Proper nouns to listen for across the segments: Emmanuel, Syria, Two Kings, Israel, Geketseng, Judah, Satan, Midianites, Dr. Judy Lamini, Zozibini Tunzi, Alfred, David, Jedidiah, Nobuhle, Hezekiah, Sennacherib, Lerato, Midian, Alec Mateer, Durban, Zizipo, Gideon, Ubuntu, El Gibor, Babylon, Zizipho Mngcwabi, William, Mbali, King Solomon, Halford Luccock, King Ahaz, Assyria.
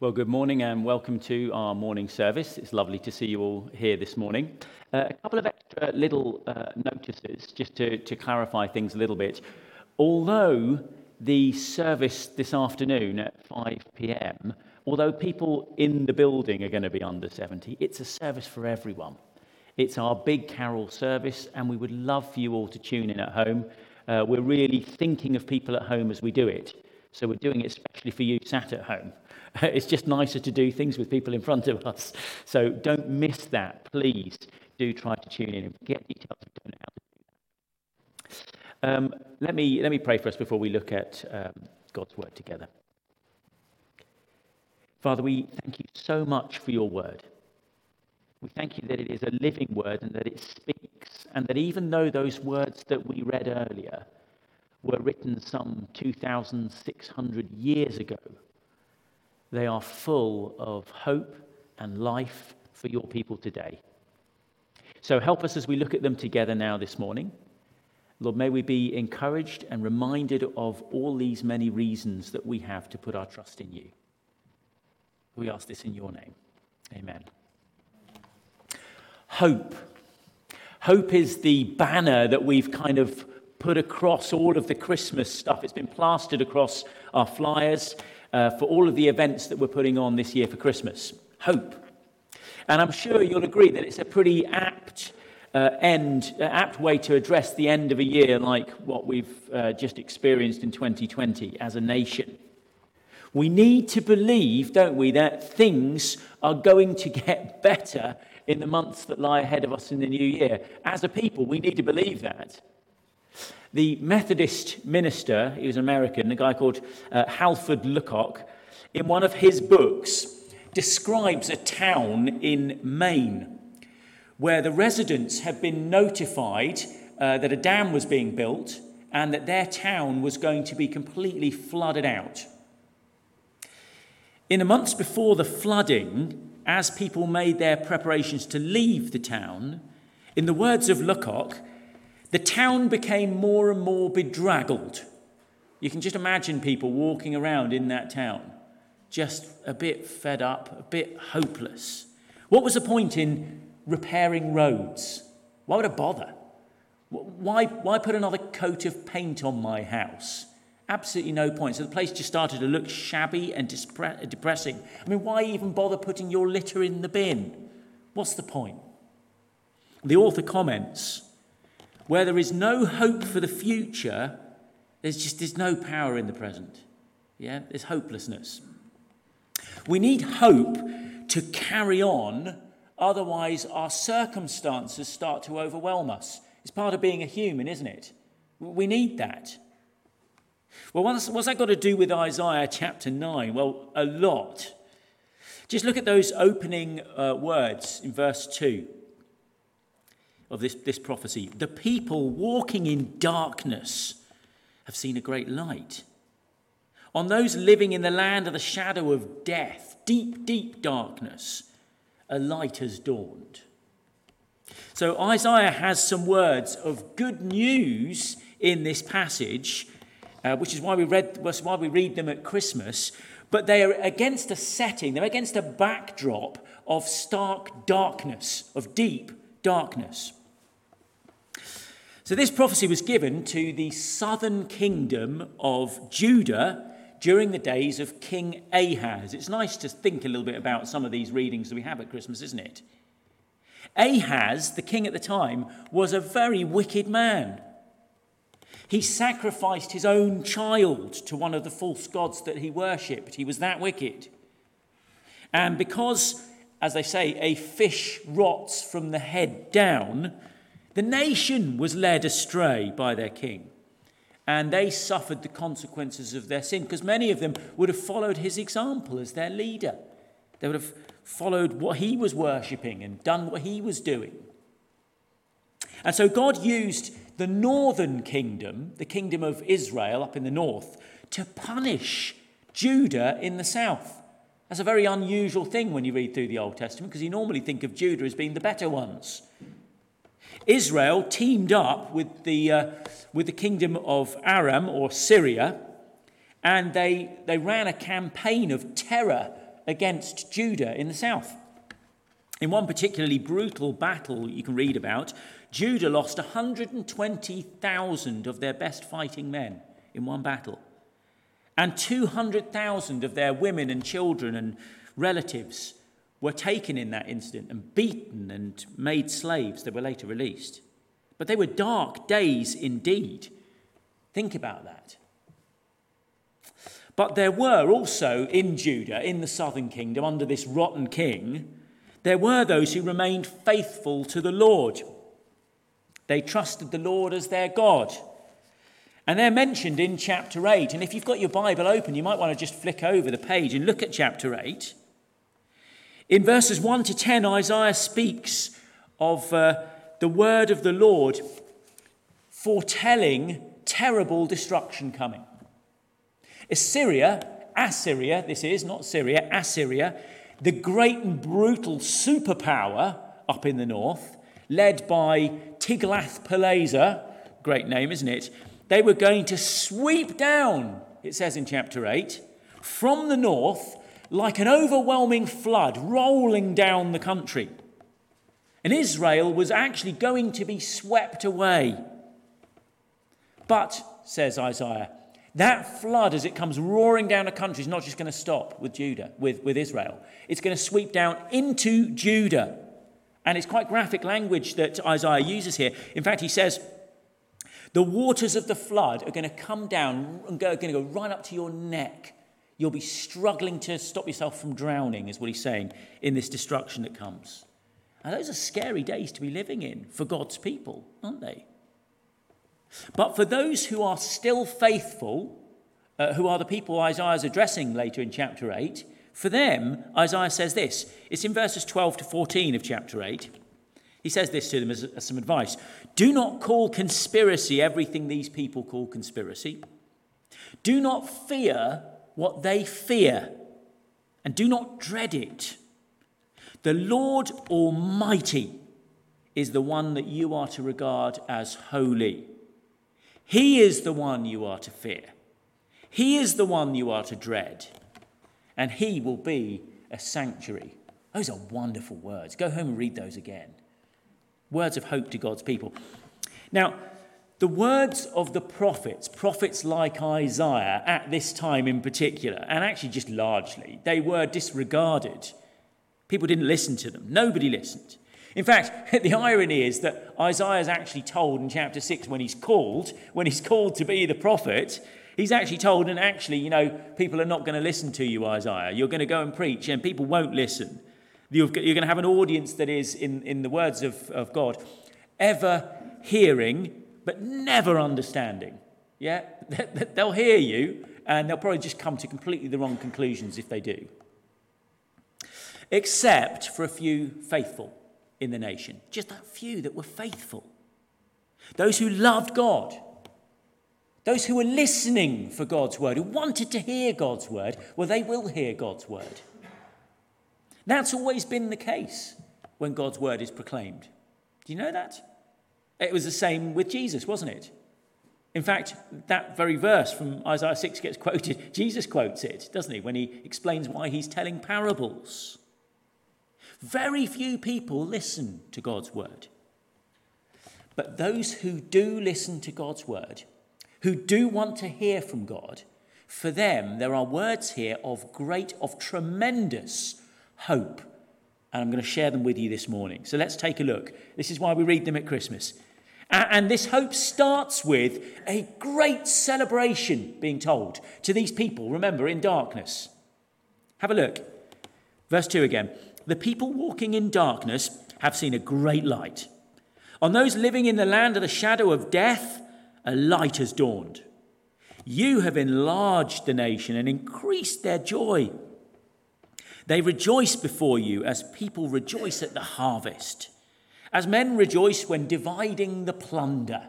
Well, good morning and welcome to our morning service. It's lovely to see you all here this morning. A couple of extra little notices just to clarify things a little bit. Although the service this afternoon at 5 p.m, although people in the building are going to be under 70, it's a service for everyone. It's our big carol service, and we would love for you all to tune in at home. We're really thinking of people at home as we do it. So we're doing it especially for you sat at home. It's just nicer to do things with people in front of us. So don't miss that. Please do try to tune in and get details. Don't know how to do that. Let me pray for us before we look at God's word together. Father, we thank you so much for your word. We thank you that it is a living word and that it speaks, and that even though those words that we read earlier were written some 2,600 years ago, they are full of hope and life for your people today. So help us as we look at them together now this morning. Lord, may we be encouraged and reminded of all these many reasons that we have to put our trust in you. We ask this in your name. Amen. Hope. Hope is the banner that we've kind of put across all of the Christmas stuff. It's been plastered across our flyers for all of the events that we're putting on this year for Christmas. Hope. And I'm sure you'll agree that it's a pretty apt apt way to address the end of a year like what we've just experienced in 2020 as a nation. We need to believe, don't we, that things are going to get better in the months that lie ahead of us in the new year. As a people, we need to believe that. The Methodist minister, he was American, a guy called Halford Luccock, in one of his books describes a town in Maine where the residents had been notified that a dam was being built and that their town was going to be completely flooded out. In the months before the flooding, as people made their preparations to leave the town, in the words of Luccock, the town became more and more bedraggled. You can just imagine people walking around in that town, just a bit fed up, a bit hopeless. What was the point in repairing roads? Why would I bother? Why put another coat of paint on my house? Absolutely no point. So the place just started to look shabby and depressing. I mean, why even bother putting your litter in the bin? What's the point? The author comments, where there is no hope for the future, there's no power in the present. Yeah, there's hopelessness. We need hope to carry on, otherwise our circumstances start to overwhelm us. It's part of being a human, isn't it? We need that. Well, what's that got to do with Isaiah chapter 9? Well, a lot. Just look at those opening words in verse 2. Of this prophecy. The people walking in darkness have seen a great light. On those living in the land of the shadow of death, deep, deep darkness, a light has dawned. So Isaiah has some words of good news in this passage, which is why we read them at Christmas, but they are against a setting, they're against a backdrop of stark darkness, of deep darkness. So this prophecy was given to the southern kingdom of Judah during the days of King Ahaz. It's nice to think a little bit about some of these readings that we have at Christmas, isn't it? Ahaz, the king at the time, was a very wicked man. He sacrificed his own child to one of the false gods that he worshipped. He was that wicked. And because, as they say, a fish rots from the head down, the nation was led astray by their king. And they suffered the consequences of their sin, because many of them would have followed his example as their leader. They would have followed what he was worshipping and done what he was doing. And so God used the northern kingdom, the kingdom of Israel up in the north, to punish Judah in the south. That's a very unusual thing when you read through the Old Testament, because you normally think of Judah as being the better ones. Israel teamed up with the kingdom of Aram or Syria, and they ran a campaign of terror against Judah in the south. In one particularly brutal battle you can read about, Judah lost 120,000 of their best fighting men in one battle, and 200,000 of their women and children and relatives were taken in that incident and beaten and made slaves that were later released. But they were dark days indeed. Think about that. But there were also in Judah, in the southern kingdom, under this rotten king, there were those who remained faithful to the Lord. They trusted the Lord as their God. And they're mentioned in chapter 8. And if you've got your Bible open, you might want to just flick over the page and look at chapter 8. In verses 1 to 10, Isaiah speaks of the word of the Lord foretelling terrible destruction coming. Assyria, this is not Syria, Assyria, the great and brutal superpower up in the north, led by Tiglath-Pileser, great name, isn't it? They were going to sweep down, it says in chapter 8, from the north like an overwhelming flood rolling down the country. And Israel was actually going to be swept away. But, says Isaiah, that flood, as it comes roaring down a country, is not just going to stop with Judah, with Israel. It's going to sweep down into Judah. And it's quite graphic language that Isaiah uses here. In fact, he says, the waters of the flood are going to come down and going to go right up to your neck. You'll be struggling to stop yourself from drowning, is what he's saying, in this destruction that comes. And those are scary days to be living in for God's people, aren't they? But for those who are still faithful, who are the people Isaiah's addressing later in chapter 8, for them, Isaiah says this. It's in verses 12 to 14 of chapter 8. He says this to them as some advice. Do not call conspiracy everything these people call conspiracy. Do not fear what they fear, and do not dread it. The Lord Almighty is the one that you are to regard as holy. He is the one you are to fear. He is the one you are to dread. And he will be a sanctuary. Those are wonderful words. Go home and read those again. Words of hope to God's people. Now, the words of the prophets like Isaiah at this time in particular, and actually just largely, they were disregarded. People didn't listen to them. Nobody listened. In fact, the irony is that Isaiah is actually told in chapter 6 when he's called to be the prophet, he's actually told, and actually, you know, people are not going to listen to you, Isaiah. You're going to go and preach and people won't listen. You're going to have an audience that is, in the words of God, ever hearing but never understanding. Yeah, they'll hear you and they'll probably just come to completely the wrong conclusions if they do. Except for a few faithful in the nation. Just that few that were faithful. Those who loved God. Those who were listening for God's word, who wanted to hear God's word. Well, they will hear God's word. That's always been the case when God's word is proclaimed. Do you know that? It was the same with Jesus, wasn't it? In fact, that very verse from Isaiah 6 gets quoted. Jesus quotes it, doesn't he, when he explains why he's telling parables. Very few people listen to God's word. But those who do listen to God's word, who do want to hear from God, for them there are words here of tremendous hope. And I'm going to share them with you this morning. So let's take a look. This is why we read them at Christmas. And this hope starts with a great celebration being told to these people, remember, in darkness. Have a look. Verse 2 again. The people walking in darkness have seen a great light. On those living in the land of the shadow of death, a light has dawned. You have enlarged the nation and increased their joy. They rejoice before you as people rejoice at the harvest, as men rejoice when dividing the plunder.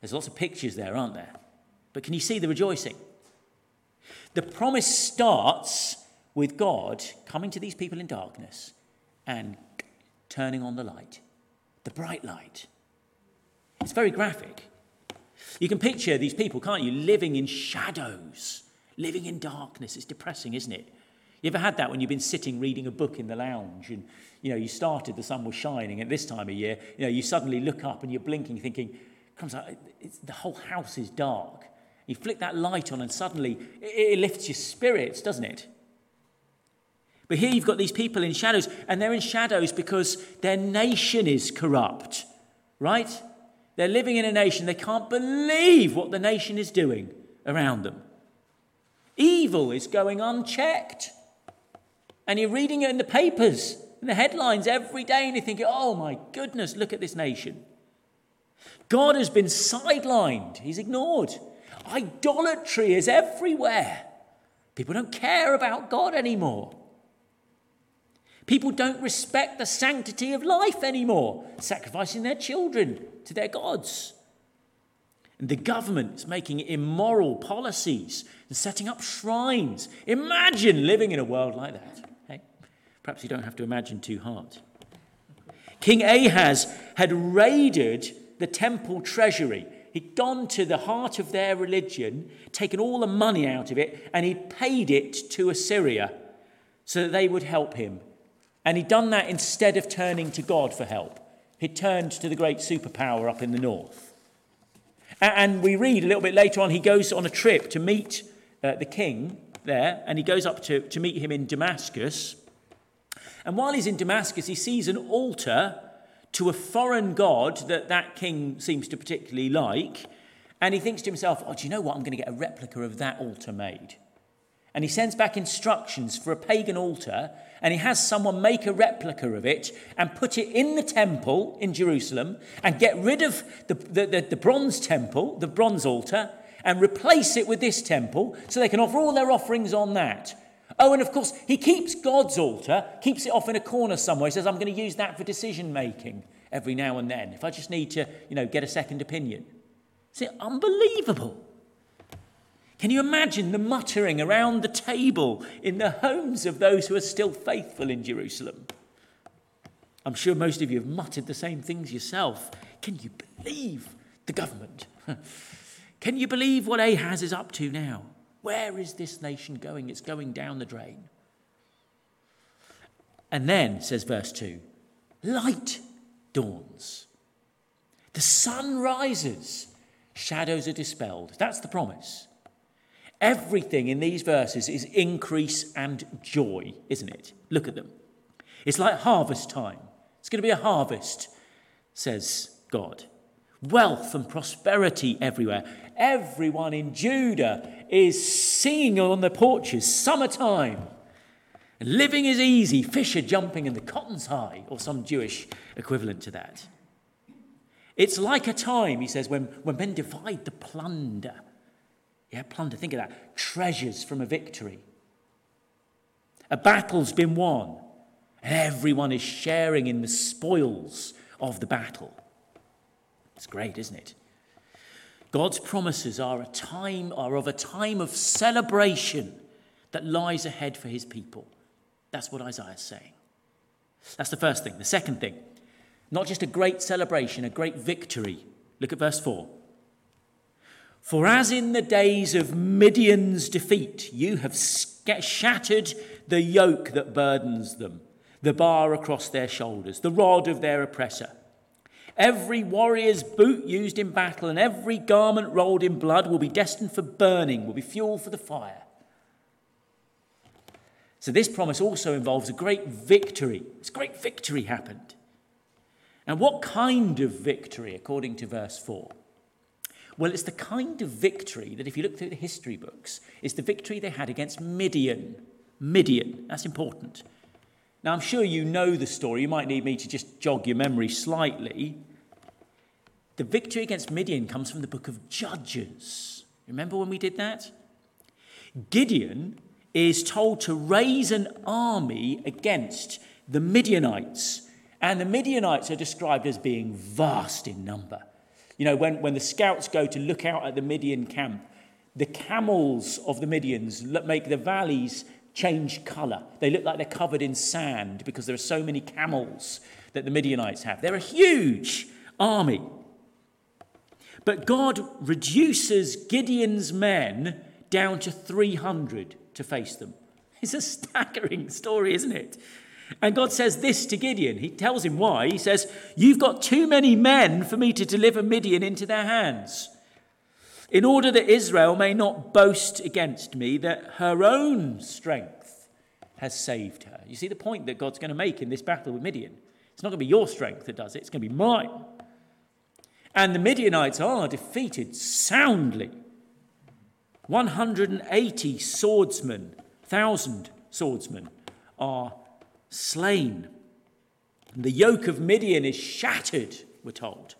There's lots of pictures there, aren't there? But can you see the rejoicing? The promise starts with God coming to these people in darkness and turning on the light, the bright light. It's very graphic. You can picture these people, can't you, living in shadows, living in darkness. It's depressing, isn't it? You ever had that when you've been sitting reading a book in the lounge and, you know, you started, the sun was shining at this time of year, you know, you suddenly look up and you're blinking thinking, the whole house is dark. You flick that light on and suddenly it lifts your spirits, doesn't it? But here you've got these people in shadows, and they're in shadows because their nation is corrupt, right? They're living in a nation. They can't believe what the nation is doing around them. Evil is going unchecked. And you're reading it in the papers, in the headlines every day, and you're thinking, oh my goodness, look at this nation. God has been sidelined. He's ignored. Idolatry is everywhere. People don't care about God anymore. People don't respect the sanctity of life anymore, sacrificing their children to their gods. And the government is making immoral policies and setting up shrines. Imagine living in a world like that. Hey? Perhaps you don't have to imagine too hard. King Ahaz had raided the temple treasury. He'd gone to the heart of their religion, taken all the money out of it, and he'd paid it to Assyria so that they would help him. And he'd done that instead of turning to God for help. He'd turned to the great superpower up in the north. And we read a little bit later on, he goes on a trip to meet the king there, and he goes up to meet him in Damascus. And while he's in Damascus, he sees an altar to a foreign god that king seems to particularly like. And he thinks to himself, oh, do you know what? I'm going to get a replica of that altar made. And he sends back instructions for a pagan altar, and he has someone make a replica of it and put it in the temple in Jerusalem and get rid of the bronze temple, the bronze altar, and replace it with this temple so they can offer all their offerings on that. Oh, and of course, he keeps God's altar, keeps it off in a corner somewhere. He says, I'm going to use that for decision-making every now and then if I just need to, you know, get a second opinion. It's unbelievable. Can you imagine the muttering around the table in the homes of those who are still faithful in Jerusalem? I'm sure most of you have muttered the same things yourself. Can you believe the government? Can you believe what Ahaz is up to now? Where is this nation going? It's going down the drain. And then, says verse 2, light dawns. The sun rises. Shadows are dispelled. That's the promise. Everything in these verses is increase and joy, isn't it? Look at them. It's like harvest time. It's going to be a harvest, says God. Wealth and prosperity everywhere. Everyone in Judah is singing on the porches, summertime. And living is easy, fish are jumping and the cotton's high, or some Jewish equivalent to that. It's like a time, he says, when men divide the plunder. Yeah, plunder, think of that. Treasures from a victory. A battle's been won, and everyone is sharing in the spoils of the battle. It's great, isn't it? God's promises are of a time of celebration that lies ahead for his people. That's what Isaiah is saying. That's the first thing. The second thing, not just a great celebration, a great victory. Look at verse 4. For as in the days of Midian's defeat, you have shattered the yoke that burdens them, the bar across their shoulders, the rod of their oppressor. Every warrior's boot used in battle and every garment rolled in blood will be destined for burning, will be fuel for the fire. So this promise also involves a great victory. This great victory happened. And what kind of victory, according to verse 4? Well, it's the kind of victory that, if you look through the history books, is the victory they had against Midian. Midian, that's important. Now, I'm sure you know the story. You might need me to just jog your memory slightly. The victory against Midian comes from the book of Judges. Remember when we did that? Gideon is told to raise an army against the Midianites. And the Midianites are described as being vast in number. You know, when the scouts go to look out at the Midian camp, the camels of the Midians make the valleys change colour. They look like they're covered in sand because there are so many camels that the Midianites have. They're a huge army. But God reduces Gideon's men down to 300 to face them. It's a staggering story, isn't it? And God says this to Gideon. He tells him why. He says, you've got too many men for me to deliver Midian into their hands, in order that Israel may not boast against me that her own strength has saved her. You see the point that God's going to make in this battle with Midian. It's not going to be your strength that does it. It's going to be mine. And the Midianites are defeated soundly. 180 swordsmen, 1,000 swordsmen are slain. And the yoke of Midian is shattered, we're told.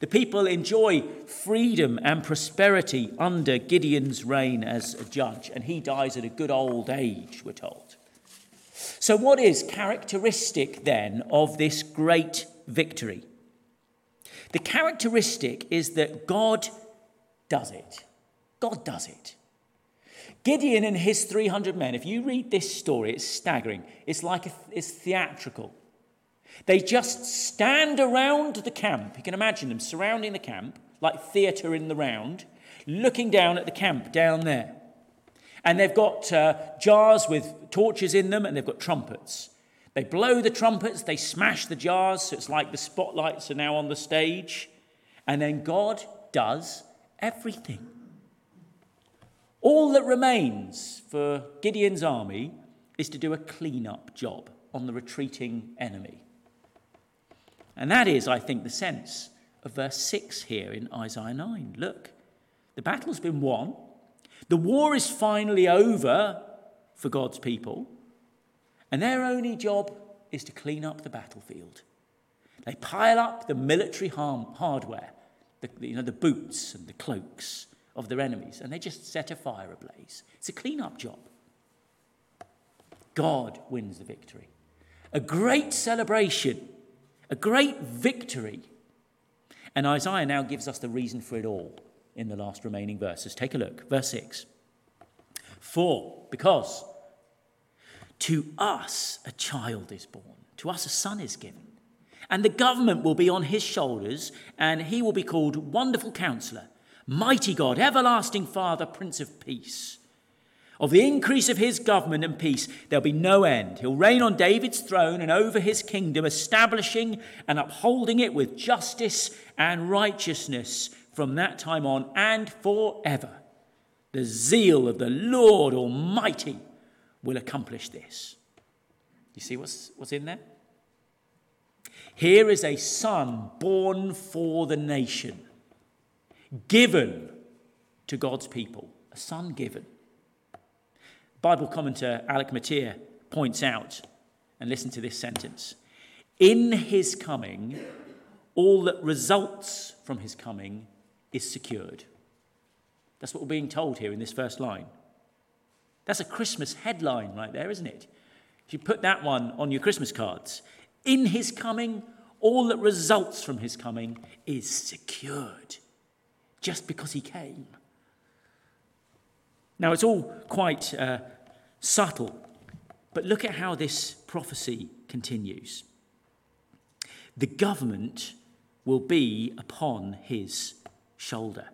The people enjoy freedom and prosperity under Gideon's reign as a judge, and he dies at a good old age, we're told. So what is characteristic then of this great victory? The characteristic is that God does it. God does it. Gideon and his 300 men, if you read this story, it's staggering. It's like it's theatrical. They just stand around the camp. You can imagine them surrounding the camp, like theatre in the round, looking down at the camp down there. And they've got jars with torches in them, and they've got trumpets. They blow the trumpets, they smash the jars, so it's like the spotlights are now on the stage. And then God does everything. All that remains for Gideon's army is to do a clean-up job on the retreating enemy. And that is, I think, the sense of verse 6 here in Isaiah 9. Look, the battle's been won. The war is finally over for God's people. And their only job is to clean up the battlefield. They pile up the military hardware, the boots and the cloaks of their enemies, and they just set a fire ablaze. It's a clean-up job. God wins the victory. A great celebration. A great victory. And Isaiah now gives us the reason for it all in the last remaining verses. Take a look. Verse 6. For, because to us a child is born, to us a son is given, and the government will be on his shoulders, and he will be called Wonderful Counselor, Mighty God, Everlasting Father, Prince of Peace. Of the increase of his government and peace, there'll be no end. He'll reign on David's throne and over his kingdom, establishing and upholding it with justice and righteousness from that time on and forever. The zeal of the Lord Almighty will accomplish this. You see what's in there? Here is a son born for the nation, given to God's people. A son given. Bible commentator Alec Mateer points out, and listen to this sentence, in his coming, all that results from his coming is secured. That's what we're being told here in this first line. That's a Christmas headline right there, isn't it? If you put that one on your Christmas cards, in his coming, all that results from his coming is secured, just because he came. Now, it's all quite subtle, but look at how this prophecy continues. The government will be upon his shoulder.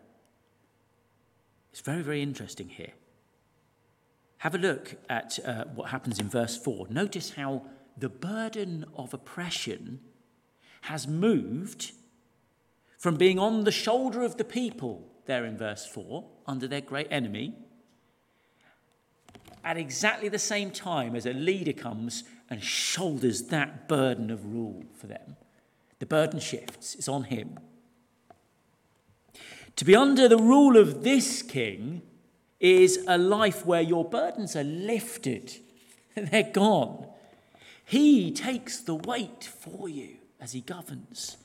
It's very, very interesting here. Have a look at what happens in verse 4. Notice how the burden of oppression has moved from being on the shoulder of the people there in verse 4, under their great enemy, at exactly the same time as a leader comes and shoulders that burden of rule for them. The burden shifts. It's on him. To be under the rule of this king is a life where your burdens are lifted and they're gone. He takes the weight for you as he governs.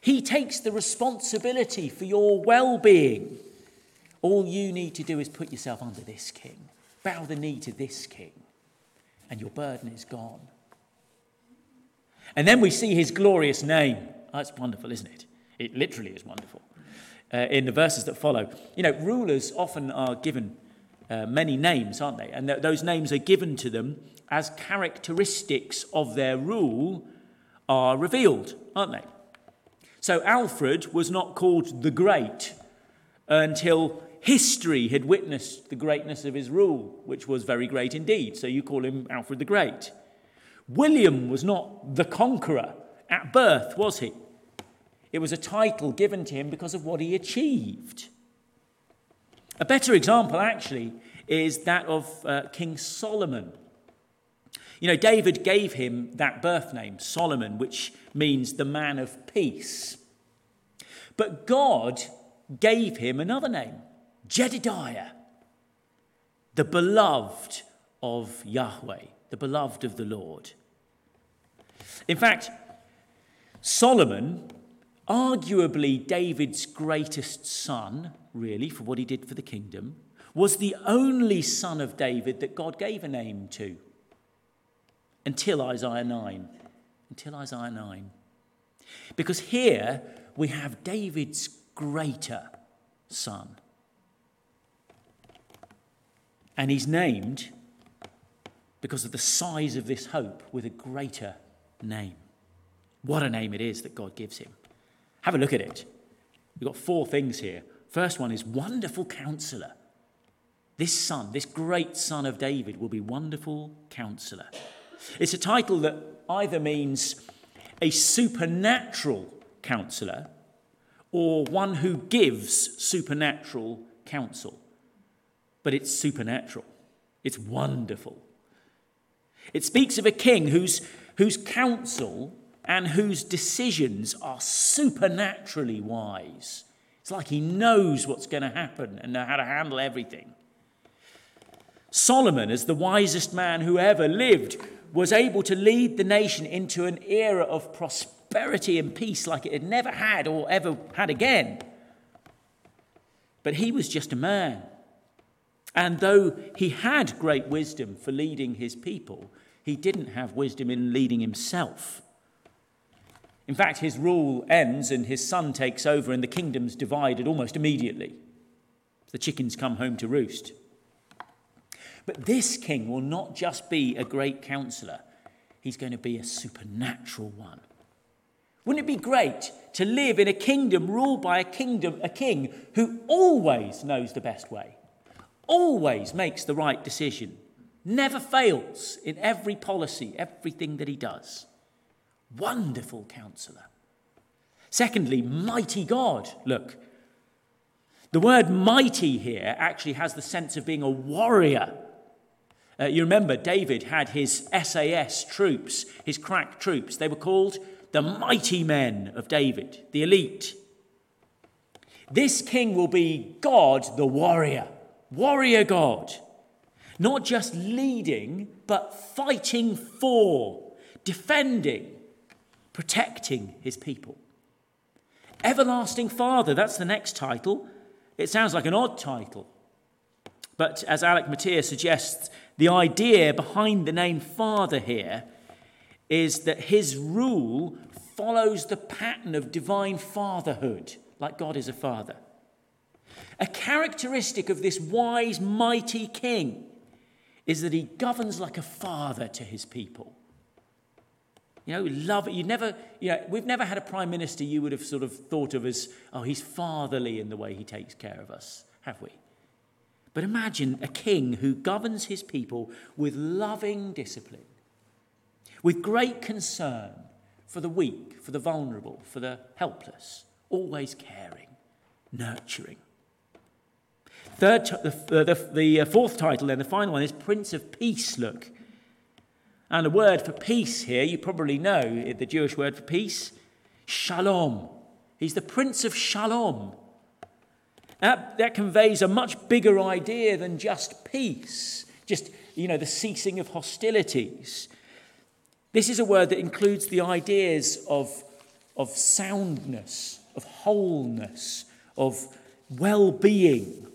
He takes the responsibility for your well-being. All you need to do is put yourself under this king. Bow the knee to this king, and your burden is gone. And then we see his glorious name. That's wonderful, isn't it? It literally is wonderful. In the verses that follow, rulers often are given many names, aren't they? And those names are given to them as characteristics of their rule are revealed, aren't they? So Alfred was not called the Great until history had witnessed the greatness of his rule, which was very great indeed. So you call him Alfred the Great. William was not the conqueror at birth, was he? It was a title given to him because of what he achieved. A better example, actually, is that of King Solomon. You know, David gave him that birth name, Solomon, which means the man of peace. But God gave him another name, Jedidiah, the beloved of Yahweh, the beloved of the Lord. In fact, Solomon, arguably David's greatest son, really, for what he did for the kingdom, was the only son of David that God gave a name to. Until Isaiah 9. Because here we have David's greater son. And he's named, because of the size of this hope, with a greater name. What a name it is that God gives him. Have a look at it. We've got four things here. First one is Wonderful Counselor. This son, this great son of David, will be Wonderful Counselor. It's a title that either means a supernatural counselor or one who gives supernatural counsel. But it's supernatural. It's wonderful. It speaks of a king whose counsel and whose decisions are supernaturally wise. It's like he knows what's going to happen and know how to handle everything. Solomon, as the wisest man who ever lived, was able to lead the nation into an era of prosperity and peace like it had never had or ever had again. But he was just a man. And though he had great wisdom for leading his people, he didn't have wisdom in leading himself. In fact, his rule ends and his son takes over and the kingdom's divided almost immediately. The chickens come home to roost. But this king will not just be a great counselor. He's going to be a supernatural one. Wouldn't it be great to live in a kingdom ruled by a king who always knows the best way, always makes the right decision, never fails in every policy, everything that he does? Wonderful counselor. Secondly, mighty God. Look, the word mighty here actually has the sense of being a warrior. You remember David had his SAS troops, his crack troops. They were called the mighty men of David, the elite. This king will be God the warrior, warrior God. Not just leading, but fighting for, defending, protecting his people. Everlasting Father, that's the next title. It sounds like an odd title. But as Alec Mateer suggests, the idea behind the name Father here is that his rule follows the pattern of divine fatherhood, like God is a father. A characteristic of this wise, mighty king is that he governs like a father to his people. You know, we've never had a prime minister you would have sort of thought of as, oh, he's fatherly in the way he takes care of us, have we? But imagine a king who governs his people with loving discipline, with great concern for the weak, for the vulnerable, for the helpless, always caring, nurturing. The fourth title, then, the final one, is Prince of Peace, look. And the word for peace here, you probably know the Jewish word for peace, shalom. He's the Prince of Shalom. That conveys a much bigger idea than just peace, just, you know, the ceasing of hostilities. This is a word that includes the ideas of soundness, of wholeness, of well-being.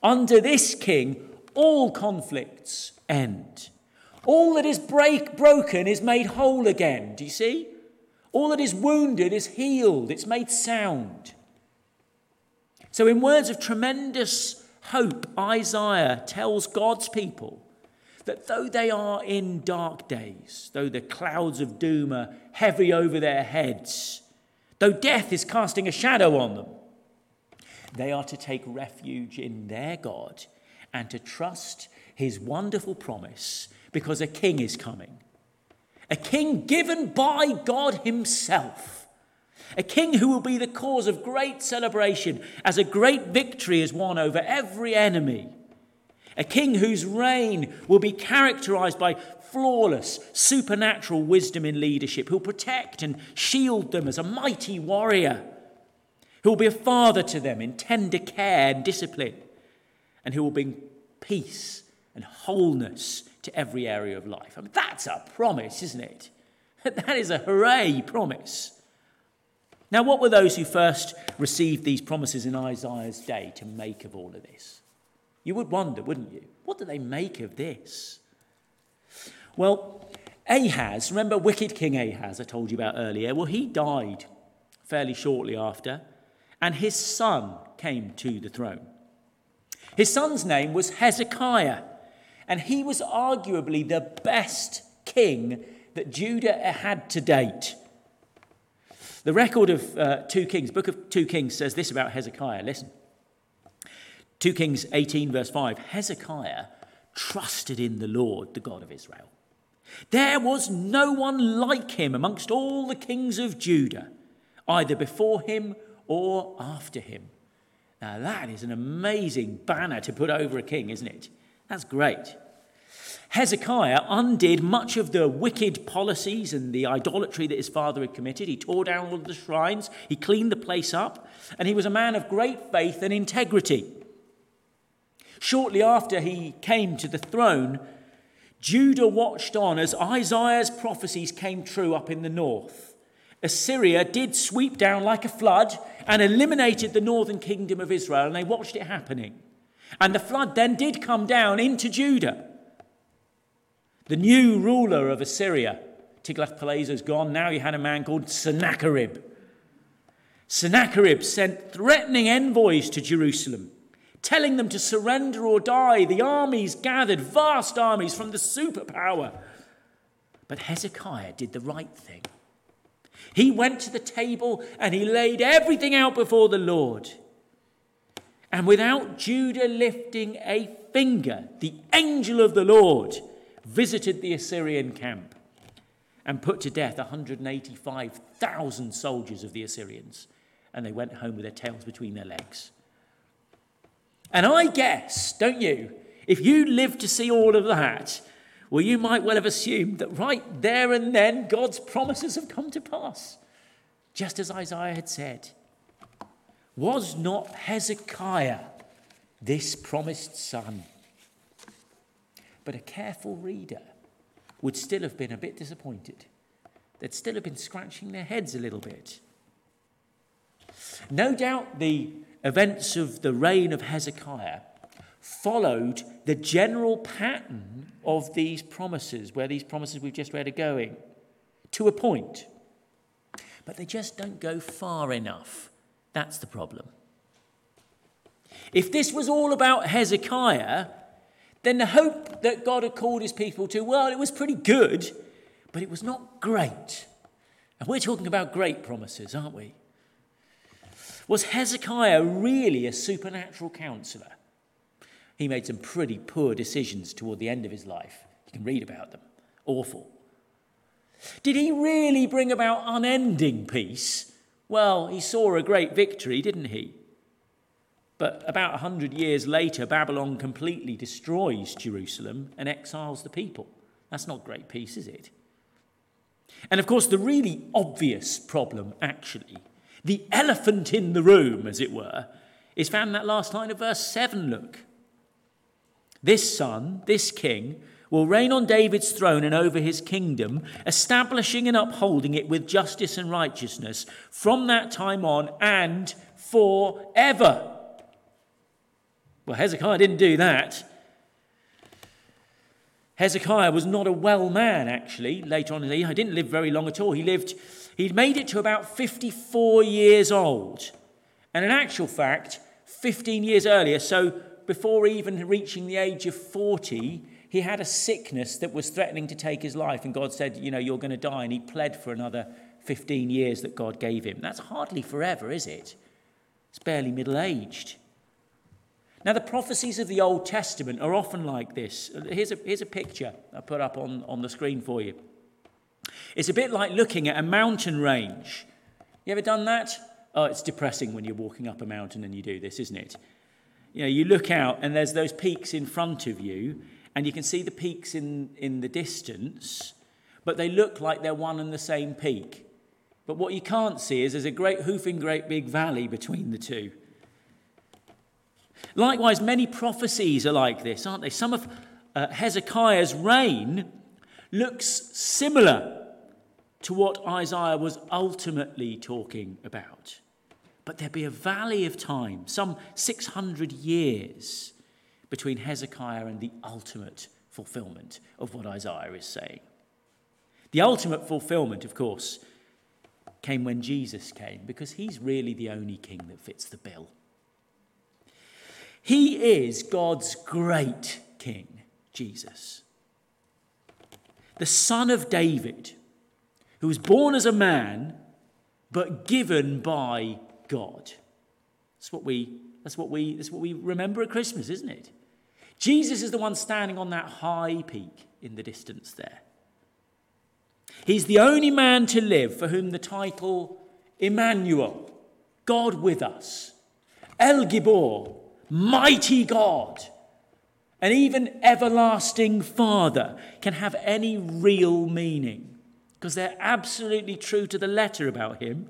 Under this king, all conflicts end. All that is broken is made whole again. Do you see? All that is wounded is healed. It's made sound. So in words of tremendous hope, Isaiah tells God's people that though they are in dark days, though the clouds of doom are heavy over their heads, though death is casting a shadow on them, They are to take refuge in their God and to trust his wonderful promise, because a king is coming. A king given by God himself. A king who will be the cause of great celebration as a great victory is won over every enemy. A king whose reign will be characterized by flawless, supernatural wisdom in leadership, who'll protect and shield them as a mighty warrior, who'll be a father to them in tender care and discipline, and who will bring peace and wholeness to every area of life. I mean, that's a promise, isn't it? That is a hooray promise. Now, what were those who first received these promises in Isaiah's day to make of all of this? You would wonder, wouldn't you? What did they make of this? Well, Ahaz, remember wicked King Ahaz I told you about earlier? Well, he died fairly shortly after, and his son came to the throne. His son's name was Hezekiah, and he was arguably the best king that Judah had to date. The record of Two Kings, book of Two Kings, says this about Hezekiah. Listen. 2 Kings 18, verse 5, Hezekiah trusted in the Lord, the God of Israel. There was no one like him amongst all the kings of Judah, either before him or after him. Now that is an amazing banner to put over a king, isn't it? That's great. Hezekiah undid much of the wicked policies and the idolatry that his father had committed. He tore down all the shrines, he cleaned the place up, and he was a man of great faith and integrity. Shortly after he came to the throne, Judah watched on as Isaiah's prophecies came true up in the north. Assyria did sweep down like a flood and eliminated the northern kingdom of Israel, and they watched it happening. And the flood then did come down into Judah. The new ruler of Assyria, Tiglath-Pileser, is gone. Now you had a man called Sennacherib. Sennacherib sent threatening envoys to Jerusalem, telling them to surrender or die. The armies gathered, vast armies from the superpower. But Hezekiah did the right thing. He went to the table and he laid everything out before the Lord. And without Judah lifting a finger, the angel of the Lord visited the Assyrian camp and put to death 185,000 soldiers of the Assyrians. And they went home with their tails between their legs. And I guess, don't you, if you lived to see all of that, well, you might well have assumed that right there and then God's promises have come to pass, just as Isaiah had said. Was not Hezekiah this promised son? But a careful reader would still have been a bit disappointed. They'd still have been scratching their heads a little bit. No doubt the events of the reign of Hezekiah followed the general pattern of these promises, where these promises we've just read are going, to a point. But they just don't go far enough. That's the problem. If this was all about Hezekiah, then the hope that God had called his people to, well, it was pretty good, but it was not great. And we're talking about great promises, aren't we? Was Hezekiah really a supernatural counselor? He made some pretty poor decisions toward the end of his life. You can read about them. Awful. Did he really bring about unending peace? Well, he saw a great victory, didn't he? But about 100 years later, Babylon completely destroys Jerusalem and exiles the people. That's not great peace, is it? And of course, the really obvious problem, actually, the elephant in the room, as it were, is found in that last line of verse 7, look. This son, this king, will reign on David's throne and over his kingdom, establishing and upholding it with justice and righteousness from that time on and forever. Well, Hezekiah didn't do that. Hezekiah was not a well man, actually. Later on, he didn't live very long at all. He'd made it to about 54 years old. And in actual fact, 15 years earlier, so before even reaching the age of 40, he had a sickness that was threatening to take his life. And God said, you know, you're going to die. And he pled for another 15 years that God gave him. That's hardly forever, is it? He's barely middle-aged. Now, the prophecies of the Old Testament are often like this. Here's a picture I put up on the screen for you. It's a bit like looking at a mountain range. You ever done that? Oh, it's depressing when you're walking up a mountain and you do this, isn't it? You know, you look out and there's those peaks in front of you, and you can see the peaks in the distance, but they look like they're one and the same peak. But what you can't see is there's a great hoofing, great big valley between the two. Likewise, many prophecies are like this, aren't they? Some of Hezekiah's reign looks similar to what Isaiah was ultimately talking about. But there'd be a valley of time, some 600 years, between Hezekiah and the ultimate fulfillment of what Isaiah is saying. The ultimate fulfillment, of course, came when Jesus came, because he's really the only king that fits the bill. He is God's great king, Jesus. The son of David, who was born as a man, but given by God. That's what we remember at Christmas, isn't it? Jesus is the one standing on that high peak in the distance there. He's the only man to live for whom the title Emmanuel, God with us, El Gibor, mighty God, and even everlasting Father can have any real meaning, because they're absolutely true to the letter about him.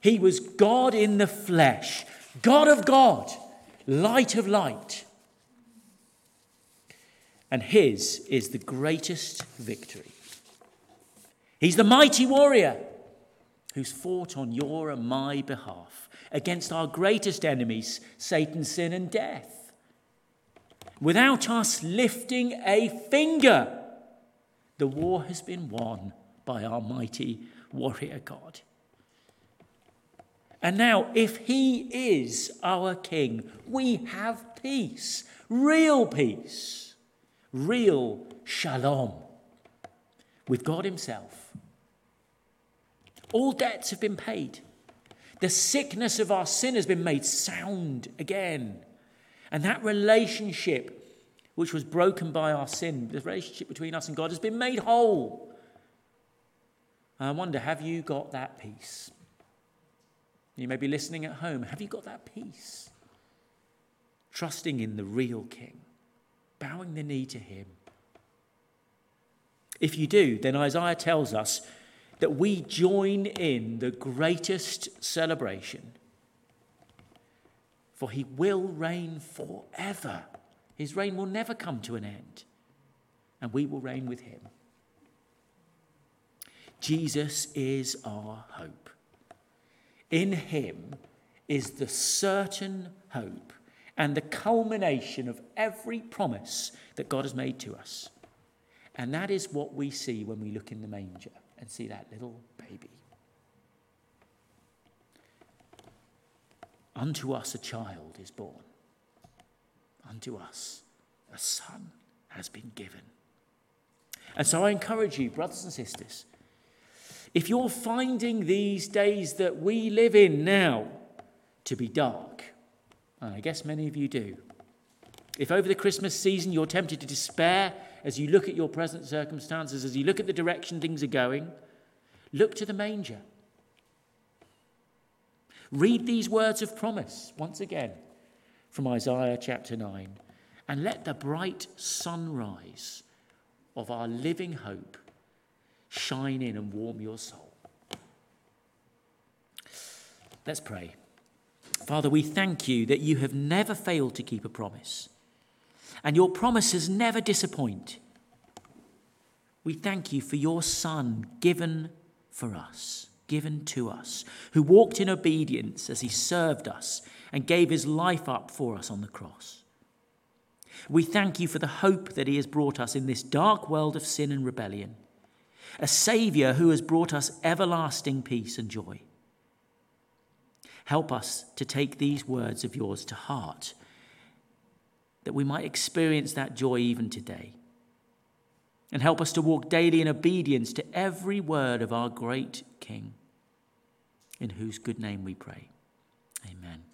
He was God in the flesh, God of God, light of light. And his is the greatest victory. He's the mighty warrior who's fought on your and my behalf against our greatest enemies, Satan, sin, and death. Without us lifting a finger, the war has been won by our mighty warrior God. And now, if he is our king, we have peace, real shalom with God himself. All debts have been paid. The sickness of our sin has been made sound again. And that relationship which was broken by our sin, the relationship between us and God, has been made whole. I wonder, have you got that peace? You may be listening at home. Have you got that peace? Trusting in the real King, bowing the knee to him. If you do, then Isaiah tells us that we join in the greatest celebration. For he will reign forever. His reign will never come to an end. And we will reign with him. Jesus is our hope. In him is the certain hope and the culmination of every promise that God has made to us. And that is what we see when we look in the manger and see that little baby. Unto us a child is born. Unto us a son has been given. And so I encourage you, brothers and sisters, if you're finding these days that we live in now to be dark, and I guess many of you do, if over the Christmas season you're tempted to despair as you look at your present circumstances, as you look at the direction things are going, look to the manger. Read these words of promise, once again, from Isaiah chapter 9, and let the bright sunrise of our living hope shine in and warm your soul. Let's pray. Father, we thank you that you have never failed to keep a promise, and your promises never disappoint. We thank you for your Son given for us, given to us, who walked in obedience as he served us and gave his life up for us on the cross. We thank you for the hope that he has brought us in this dark world of sin and rebellion, a Saviour who has brought us everlasting peace and joy. Help us to take these words of yours to heart, that we might experience that joy even today. And help us to walk daily in obedience to every word of our great King, in whose good name we pray. Amen.